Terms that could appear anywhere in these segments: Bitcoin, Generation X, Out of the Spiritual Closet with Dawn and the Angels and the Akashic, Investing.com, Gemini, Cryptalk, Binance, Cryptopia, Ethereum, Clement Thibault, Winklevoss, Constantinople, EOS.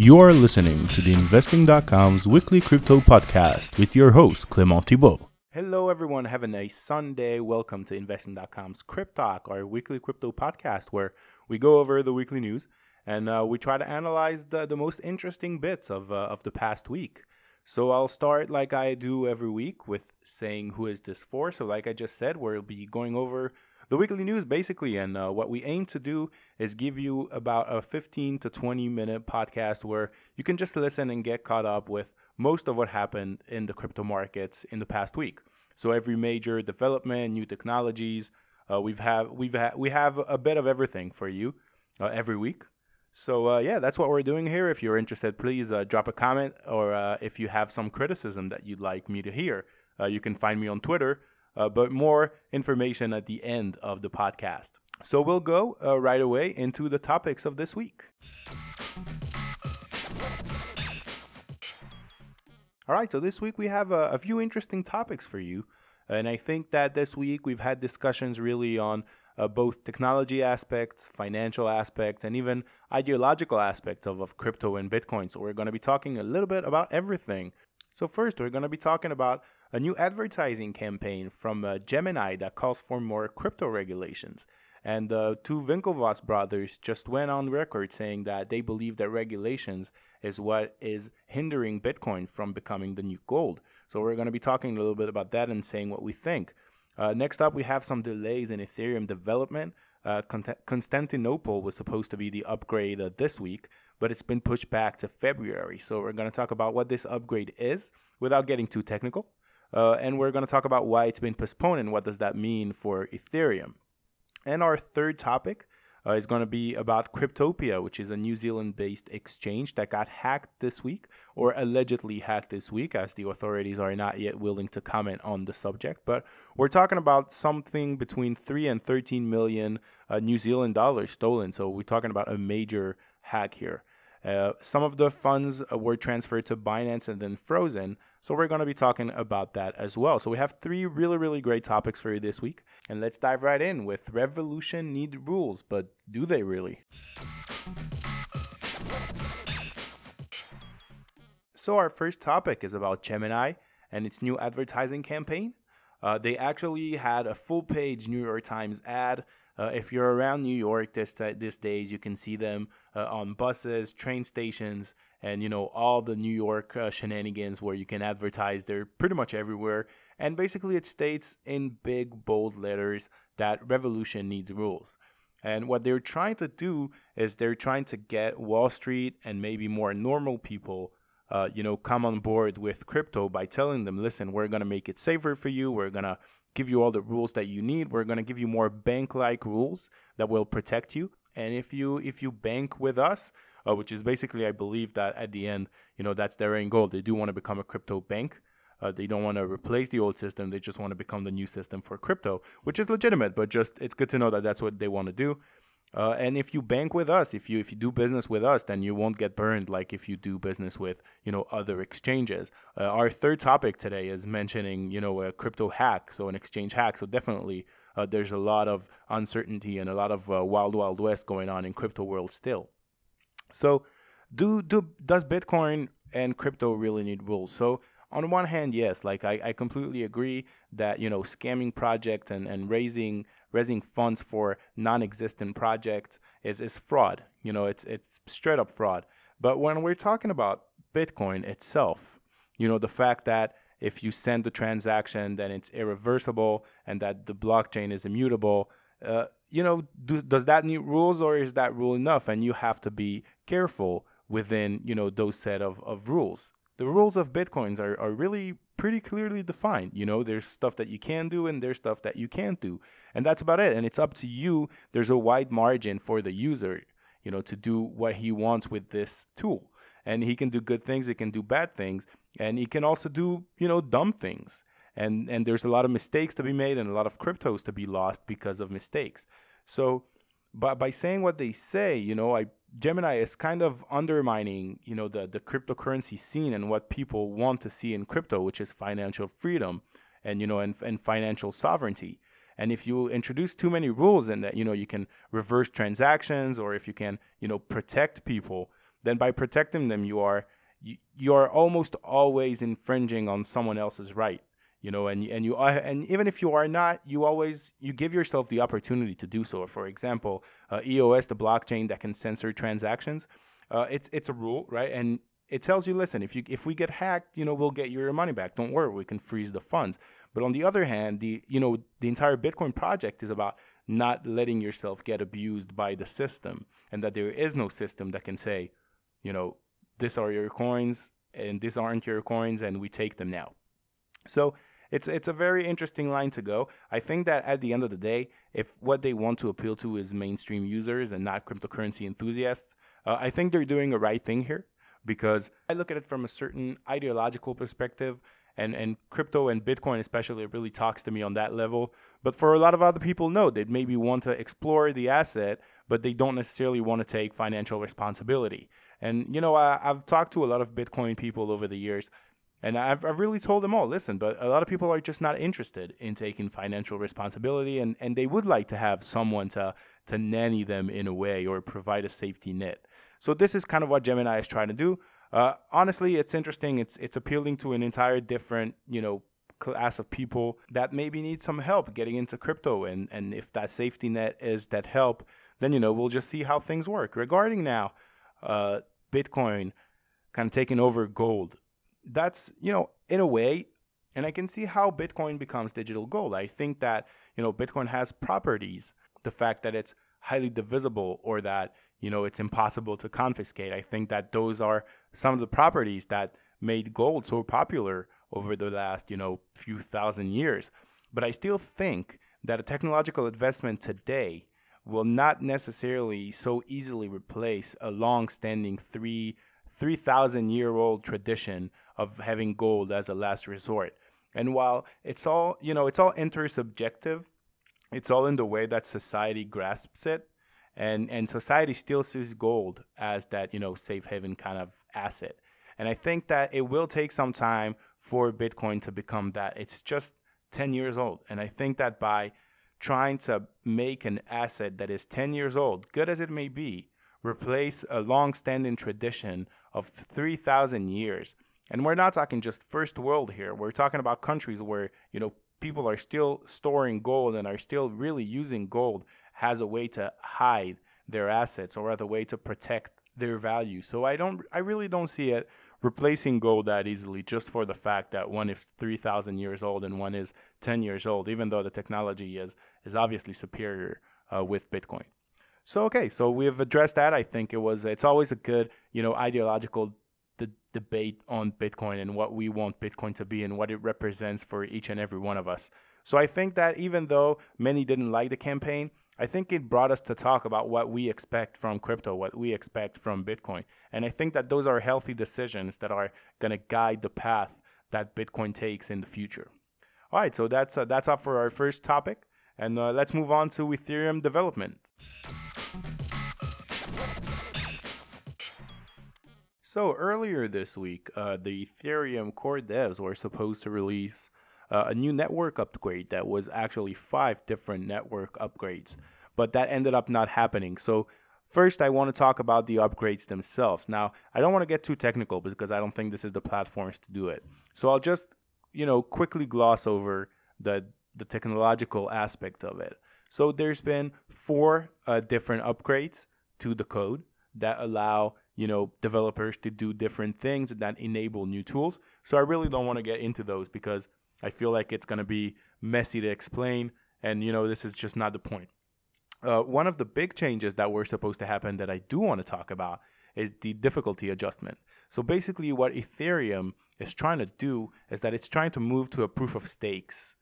You are listening to the Investing.com's weekly crypto podcast with your host, Clement Thibault. Hello, everyone. Have a nice Sunday. Welcome to Investing.com's Cryptalk, our weekly crypto podcast where we go over the weekly news and we try to analyze the most interesting bits of the past week. So I'll start like I do every week with saying who is this for. So like I just said, we'll be going over the weekly news, basically, and what we aim to do is give you about a 15 to 20-minute podcast where you can just listen and get caught up with most of what happened in the crypto markets in the past week. So every major development, new technologies, we have a bit of everything for you every week. So yeah, that's what we're doing here. If you're interested, please drop a comment, or if you have some criticism that you'd like me to hear, you can find me on Twitter. But more information at the end of the podcast. So we'll go right away into the topics of this week. All right, so this week we have a few interesting topics for you. And I think that this week we've had discussions really on both technology aspects, financial aspects, and even ideological aspects of crypto and Bitcoin. So we're going to be talking a little bit about everything. So first, we're going to be talking about a new advertising campaign from Gemini that calls for more crypto regulations. And two Winklevoss brothers just went on record saying that they believe that regulations is what is hindering Bitcoin from becoming the new gold. So we're going to be talking a little bit about that and saying what we think. Next up, we have some delays in Ethereum development. Constantinople was supposed to be the upgrade this week, but it's been pushed back to February. So we're going to talk about what this upgrade is without getting too technical. And we're going to talk about why it's been postponed and what does that mean for Ethereum. And our third topic is going to be about Cryptopia, which is a New Zealand-based exchange that got hacked this week, or allegedly hacked this week, as the authorities are not yet willing to comment on the subject. But we're talking about something between 3 and 13 million New Zealand dollars stolen. So we're talking about a major hack here. Some of the funds were transferred to Binance and then frozen. So we're going to be talking about that as well. So we have three really, really great topics for you this week. And let's dive right in with revolution need rules, but do they really? So our first topic is about Gemini and its new advertising campaign. They actually had a full-page New York Times ad. If you're around New York these days, you can see them on buses, train stations, and you know all the New York shenanigans where you can advertise. They're pretty much everywhere. And basically it states in big, bold letters that revolution needs rules. And what they're trying to do is they're trying to get Wall Street and maybe more normal people come on board with crypto by telling them, listen, we're going to make it safer for you. We're going to give you all the rules that you need. We're going to give you more bank-like rules that will protect you. And if you bank with us, which is basically, I believe that at the end, that's their end goal. They do want to become a crypto bank. They don't want to replace the old system. They just want to become the new system for crypto, which is legitimate, but just it's good to know that that's what they want to do. And if you bank with us, if you do business with us, then you won't get burned like if you do business with, other exchanges. Our third topic today is mentioning, a crypto hack, so an exchange hack. So definitely there's a lot of uncertainty and a lot of wild, wild west going on in crypto world still. So does Bitcoin and crypto really need rules? So on one hand, yes, like I completely agree that, scamming projects and raising funds for non-existent projects is fraud. It's straight up fraud. But when we're talking about Bitcoin itself, the fact that if you send the transaction, then it's irreversible and that the blockchain is immutable, does that need rules, or is that rule enough? And you have to be careful within, those set of rules. The rules of Bitcoins are really pretty clearly defined. There's stuff that you can do and there's stuff that you can't do. And that's about it. And it's up to you. There's a wide margin for the user, to do what he wants with this tool. And he can do good things. He can do bad things. And he can also do, dumb things. And there's a lot of mistakes to be made and a lot of cryptos to be lost because of mistakes. So by saying what they say, Gemini is kind of undermining, the cryptocurrency scene and what people want to see in crypto, which is financial freedom and, and financial sovereignty. And if you introduce too many rules in that, you can reverse transactions, or if you can, protect people, then by protecting them, you are almost always infringing on someone else's right, you know, and even if you are not, you give yourself the opportunity to do so. For example, EOS, the blockchain that can censor transactions, it's a rule, right? And it tells you, listen, if we get hacked, you know, we'll get your money back. Don't worry, we can freeze the funds. But on the other hand, the entire Bitcoin project is about not letting yourself get abused by the system, and that there is no system that can say, you know, these are your coins and these aren't your coins and we take them now. So it's a very interesting line to go. I think that at the end of the day, if what they want to appeal to is mainstream users and not cryptocurrency enthusiasts, I think they're doing the right thing here, because I look at it from a certain ideological perspective, and crypto and Bitcoin especially, it really talks to me on that level. But for a lot of other people, no, they maybe want to explore the asset, but they don't necessarily want to take financial responsibility. And, you know, I've talked to a lot of Bitcoin people over the years, and I've really told them all, listen, but a lot of people are just not interested in taking financial responsibility, and they would like to have someone to nanny them in a way or provide a safety net. So this is kind of what Gemini is trying to do. Honestly, it's interesting. It's appealing to an entire different, you know, class of people that maybe need some help getting into crypto. And if that safety net is that help, then, you know, we'll just see how things work. Regarding now, Bitcoin kind of taking over gold, that's, you know, in a way, and I can see how Bitcoin becomes digital gold. I think that, you know, Bitcoin has properties, the fact that it's highly divisible or that, you know, it's impossible to confiscate. I think that those are some of the properties that made gold so popular over the last, you know, few thousand years. But I still think that a technological investment today will not necessarily so easily replace a long-standing 3,000-year-old tradition of having gold as a last resort. And while it's all, you know, it's all intersubjective, it's all in the way that society grasps it, and society still sees gold as that, you know, safe haven kind of asset. And I think that it will take some time for Bitcoin to become that. It's just 10 years old, and I think that by trying to make an asset that is 10 years old, good as it may be, replace a long-standing tradition of 3,000 years. And we're not talking just first world here. We're talking about countries where, you know, people are still storing gold and are still really using gold as a way to hide their assets or as a way to protect their value. So I really don't see it replacing gold that easily, just for the fact that one is 3,000 years old and one is 10 years old, even though the technology is obviously superior with Bitcoin. So, okay, so we have addressed that. I think it's always a good, you know, ideological debate on Bitcoin and what we want Bitcoin to be and what it represents for each and every one of us. So I think that even though many didn't like the campaign, I think it brought us to talk about what we expect from crypto, what we expect from Bitcoin. And I think that those are healthy decisions that are going to guide the path that Bitcoin takes in the future. All right, so that's all for our first topic. And let's move on to Ethereum development. So earlier this week, the Ethereum core devs were supposed to release a new network upgrade that was actually 5 different network upgrades, but that ended up not happening. So first, I want to talk about the upgrades themselves. Now, I don't want to get too technical because I don't think this is the platforms to do it. So I'll just, you know, quickly gloss over the technological aspect of it. So there's been 4 different upgrades to the code that allow, you know, developers to do different things that enable new tools. So I really don't want to get into those because I feel like it's going to be messy to explain. And, you know, this is just not the point. One of the big changes that were supposed to happen that I do want to talk about is the difficulty adjustment. So basically what Ethereum is trying to do is that it's trying to move to a proof of stakes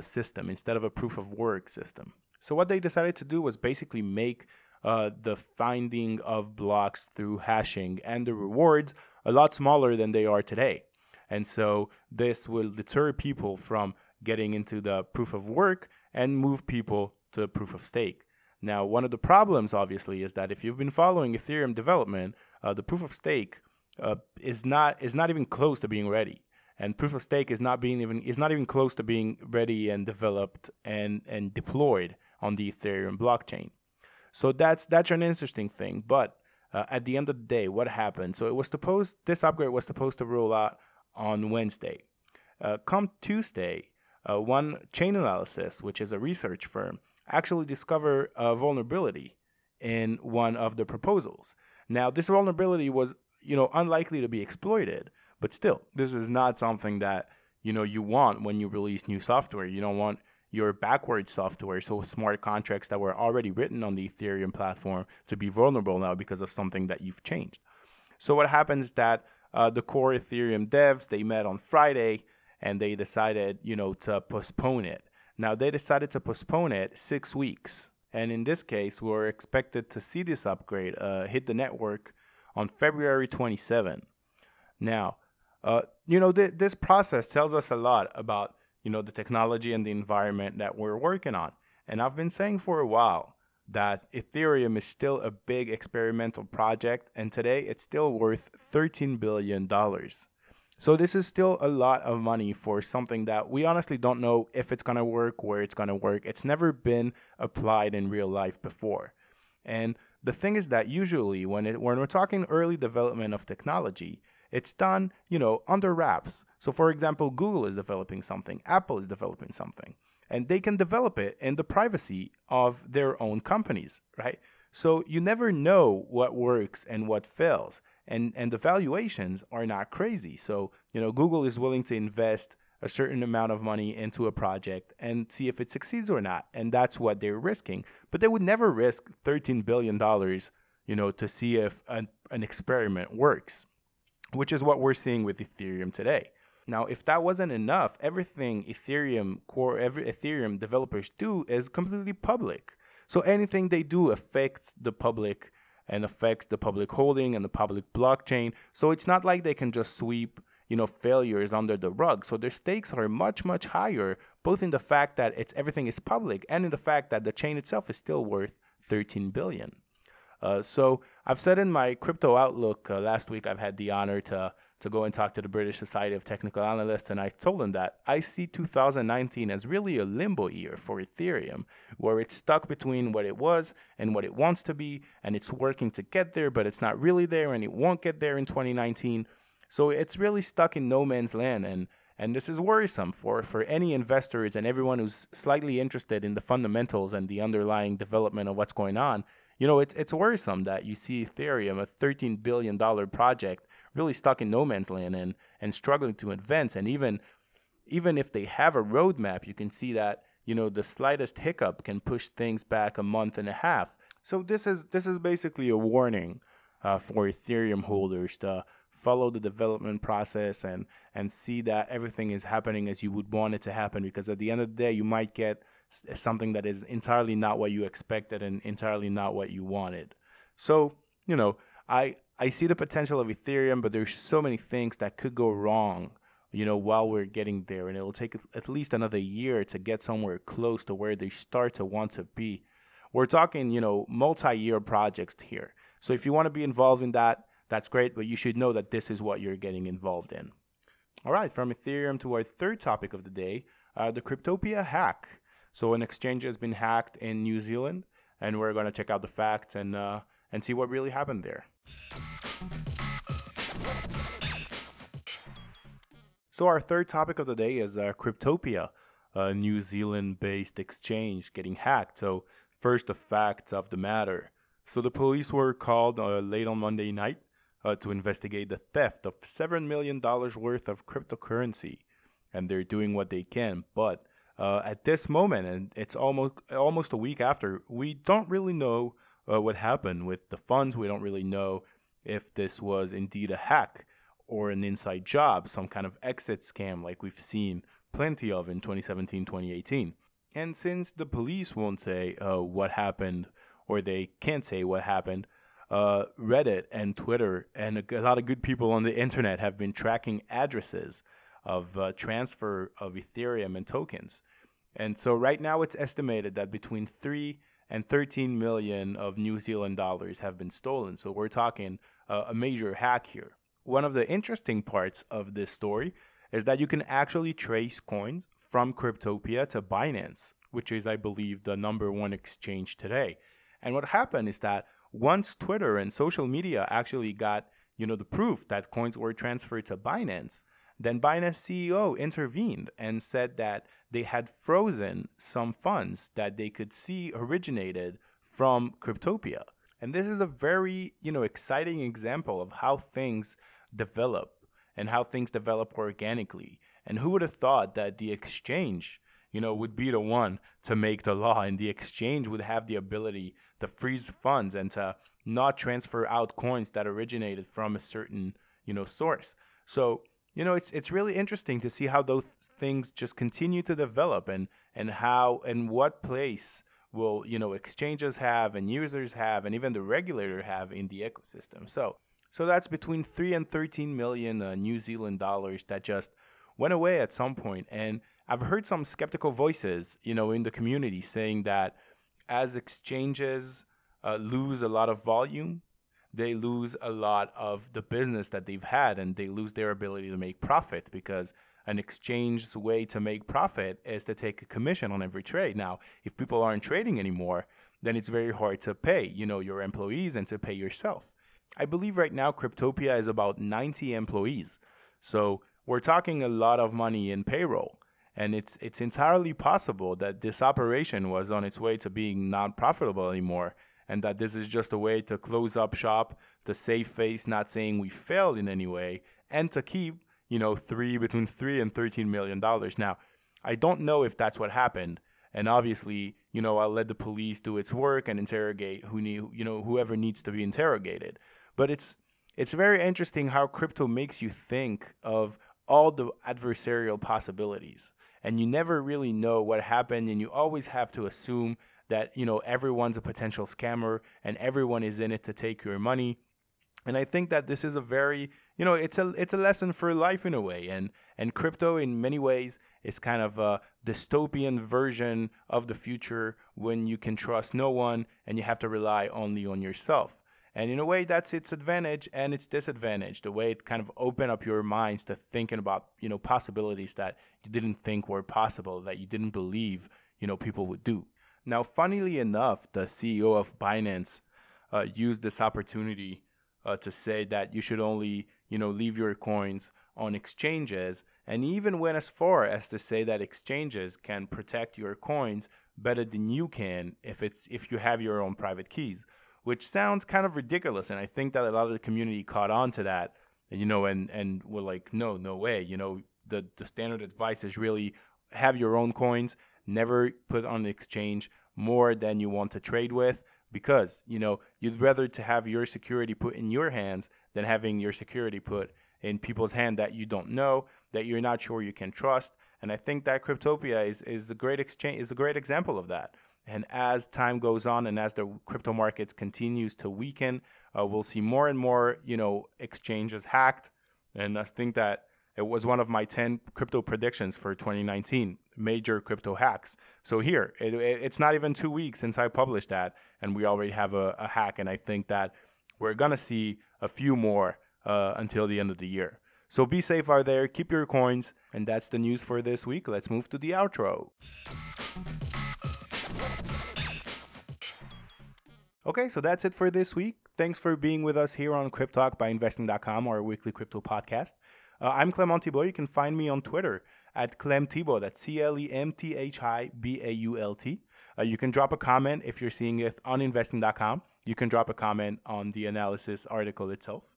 system instead of a proof of work system. So what they decided to do was basically make the finding of blocks through hashing and the rewards a lot smaller than they are today. And so this will deter people from getting into the proof of work and move people to proof of stake. Now, one of the problems, obviously, is that if you've been following Ethereum development, the proof of stake is not even close to being ready. And proof of stake is not even close to being ready and developed and deployed on the Ethereum blockchain. So that's an interesting thing. But at the end of the day, what happened? So it was supposed, this upgrade was supposed to roll out on Wednesday. Come Tuesday, one Chain Analysis, which is a research firm, actually discovered a vulnerability in one of the proposals. Now, this vulnerability was, you know, unlikely to be exploited, but still, this is not something that, you know, you want when you release new software. You don't want your backward software, so smart contracts that were already written on the Ethereum platform, to be vulnerable now because of something that you've changed. So what happens is that the core Ethereum devs, they met on Friday and they decided, you know, to postpone it. Now, they decided to postpone it 6 weeks. And in this case, we're expected to see this upgrade hit the network on February 27. Now, you know, this process tells us a lot about, you know, the technology and the environment that we're working on. And I've been saying for a while that Ethereum is still a big experimental project, and today it's still worth $13 billion. So this is still a lot of money for something that we honestly don't know if it's going to work, where it's going to work. It's never been applied in real life before. And the thing is that usually when we're talking early development of technology, it's done, you know, under wraps. So, for example, Google is developing something, Apple is developing something, and they can develop it in the privacy of their own companies, right? So you never know what works and what fails, and the valuations are not crazy. So, you know, Google is willing to invest a certain amount of money into a project and see if it succeeds or not, and that's what they're risking. But they would never risk $13 billion, you know, to see if an experiment works, which is what we're seeing with Ethereum today. Now, if that wasn't enough, everything Ethereum core, every Ethereum developers do is completely public. So anything they do affects the public and affects the public holding and the public blockchain. So it's not like they can just sweep, you know, failures under the rug. So their stakes are much, much higher, both in the fact that it's everything is public and in the fact that the chain itself is still worth $13 billion. So I've said in my crypto outlook last week, I've had the honor to go and talk to the British Society of Technical Analysts, and I told them that I see 2019 as really a limbo year for Ethereum, where it's stuck between what it was and what it wants to be, and it's working to get there, but it's not really there, and it won't get there in 2019. So it's really stuck in no man's land, and this is worrisome for any investors and everyone who's slightly interested in the fundamentals and the underlying development of what's going on. You know, it's worrisome that you see Ethereum, a $13 billion project, really stuck in no man's land and struggling to advance. And even if they have a roadmap, you can see that, you know, the slightest hiccup can push things back a month and a half. So this is basically a warning for Ethereum holders to follow the development process and see that everything is happening as you would want it to happen, because at the end of the day, you might get something that is entirely not what you expected and entirely not what you wanted. So, you know, I see the potential of Ethereum, but there's so many things that could go wrong, you know, while we're getting there. And it'll take at least another year to get somewhere close to where they start to want to be. We're talking, you know, multi-year projects here. So if you want to be involved in that, that's great, but you should know that this is what you're getting involved in. All right, from Ethereum to our third topic of the day, the Cryptopia hack. So an exchange has been hacked in New Zealand, and we're going to check out the facts and see what really happened there. So our third topic of the day is Cryptopia, a New Zealand-based exchange getting hacked. So first, the facts of the matter. So the police were called late on Monday night to investigate the theft of $7 million worth of cryptocurrency, and they're doing what they can, but at this moment, and it's almost a week after, we don't really know what happened with the funds. We don't really know if this was indeed a hack or an inside job, some kind of exit scam like we've seen plenty of in 2017, 2018. And since the police won't say what happened, or they can't say what happened, Reddit and Twitter and a lot of good people on the internet have been tracking addresses of transfer of Ethereum and tokens. And so right now it's estimated that between 3 and 13 million of New Zealand dollars have been stolen. So we're talking a major hack here. One of the interesting parts of this story is that you can actually trace coins from Cryptopia to Binance, which is, I believe, the number one exchange today. And what happened is that once Twitter and social media actually got, the proof that coins were transferred to Binance, then Binance CEO intervened and said that they had frozen some funds that they could see originated from Cryptopia. And this is a very, exciting example of how things develop and how things develop organically. And who would have thought that the exchange, would be the one to make the law, and the exchange would have the ability to freeze funds and to not transfer out coins that originated from a certain, source. So, it's really interesting to see how those things just continue to develop, and how and what place will, exchanges have and users have and even the regulator have in the ecosystem. So that's between 3 and 13 million New Zealand dollars that just went away at some point. And I've heard some skeptical voices, in the community saying that as exchanges lose a lot of volume, they lose a lot of the business that they've had, and they lose their ability to make profit, because an exchange's way to make profit is to take a commission on every trade. Now, if people aren't trading anymore, then it's very hard to pay, your employees and to pay yourself. I believe right now Cryptopia is about 90 employees. So we're talking a lot of money in payroll. And it's entirely possible that this operation was on its way to being non-profitable anymore, and that this is just a way to close up shop, to save face, not saying we failed in any way, and to keep, between $3 and $13 million. Now, I don't know if that's what happened. And obviously, I'll let the police do its work and interrogate whoever needs to be interrogated. But it's very interesting how crypto makes you think of all the adversarial possibilities. And you never really know what happened, and you always have to assume that, everyone's a potential scammer and everyone is in it to take your money. And I think that this is a very, it's a lesson for life in a way. And crypto in many ways is kind of a dystopian version of the future, when you can trust no one and you have to rely only on yourself. And in a way, that's its advantage and its disadvantage, the way it kind of opened up your minds to thinking about, possibilities that you didn't think were possible, that you didn't believe, people would do. Now, funnily enough, the CEO of Binance used this opportunity to say that you should only, leave your coins on exchanges, and even went as far as to say that exchanges can protect your coins better than you can if you have your own private keys, which sounds kind of ridiculous. And I think that a lot of the community caught on to that, and were like, no way, the standard advice is really have your own coins, never put on an exchange more than you want to trade with, because, you'd rather to have your security put in your hands than having your security put in people's hand that you don't know, that you're not sure you can trust. And I think that Cryptopia is a great example of that. And as time goes on and as the crypto markets continues to weaken, we'll see more and more, exchanges hacked. And I think that it was one of my 10 crypto predictions for 2019, major crypto hacks. So here, it's not even 2 weeks since I published that, and we already have a hack. And I think that we're going to see a few more until the end of the year. So be safe out there, keep your coins. And that's the news for this week. Let's move to the outro. Okay, so that's it for this week. Thanks for being with us here on Cryptalk by Investing.com, our weekly crypto podcast. I'm Clement Thibault. You can find me on Twitter at Clem Thibault. That's ClemThibault. You can drop a comment if you're seeing it on Investing.com. You can drop a comment on the analysis article itself.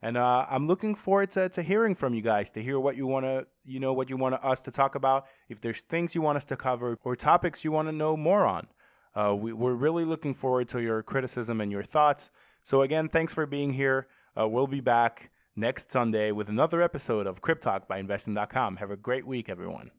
And I'm looking forward to hearing from you guys, to hear what you want to, what you want us to talk about. If there's things you want us to cover or topics you want to know more on. We're really looking forward to your criticism and your thoughts. So again, thanks for being here. We'll be back next Sunday with another episode of Cryptalk by Investing.com. Have a great week, everyone.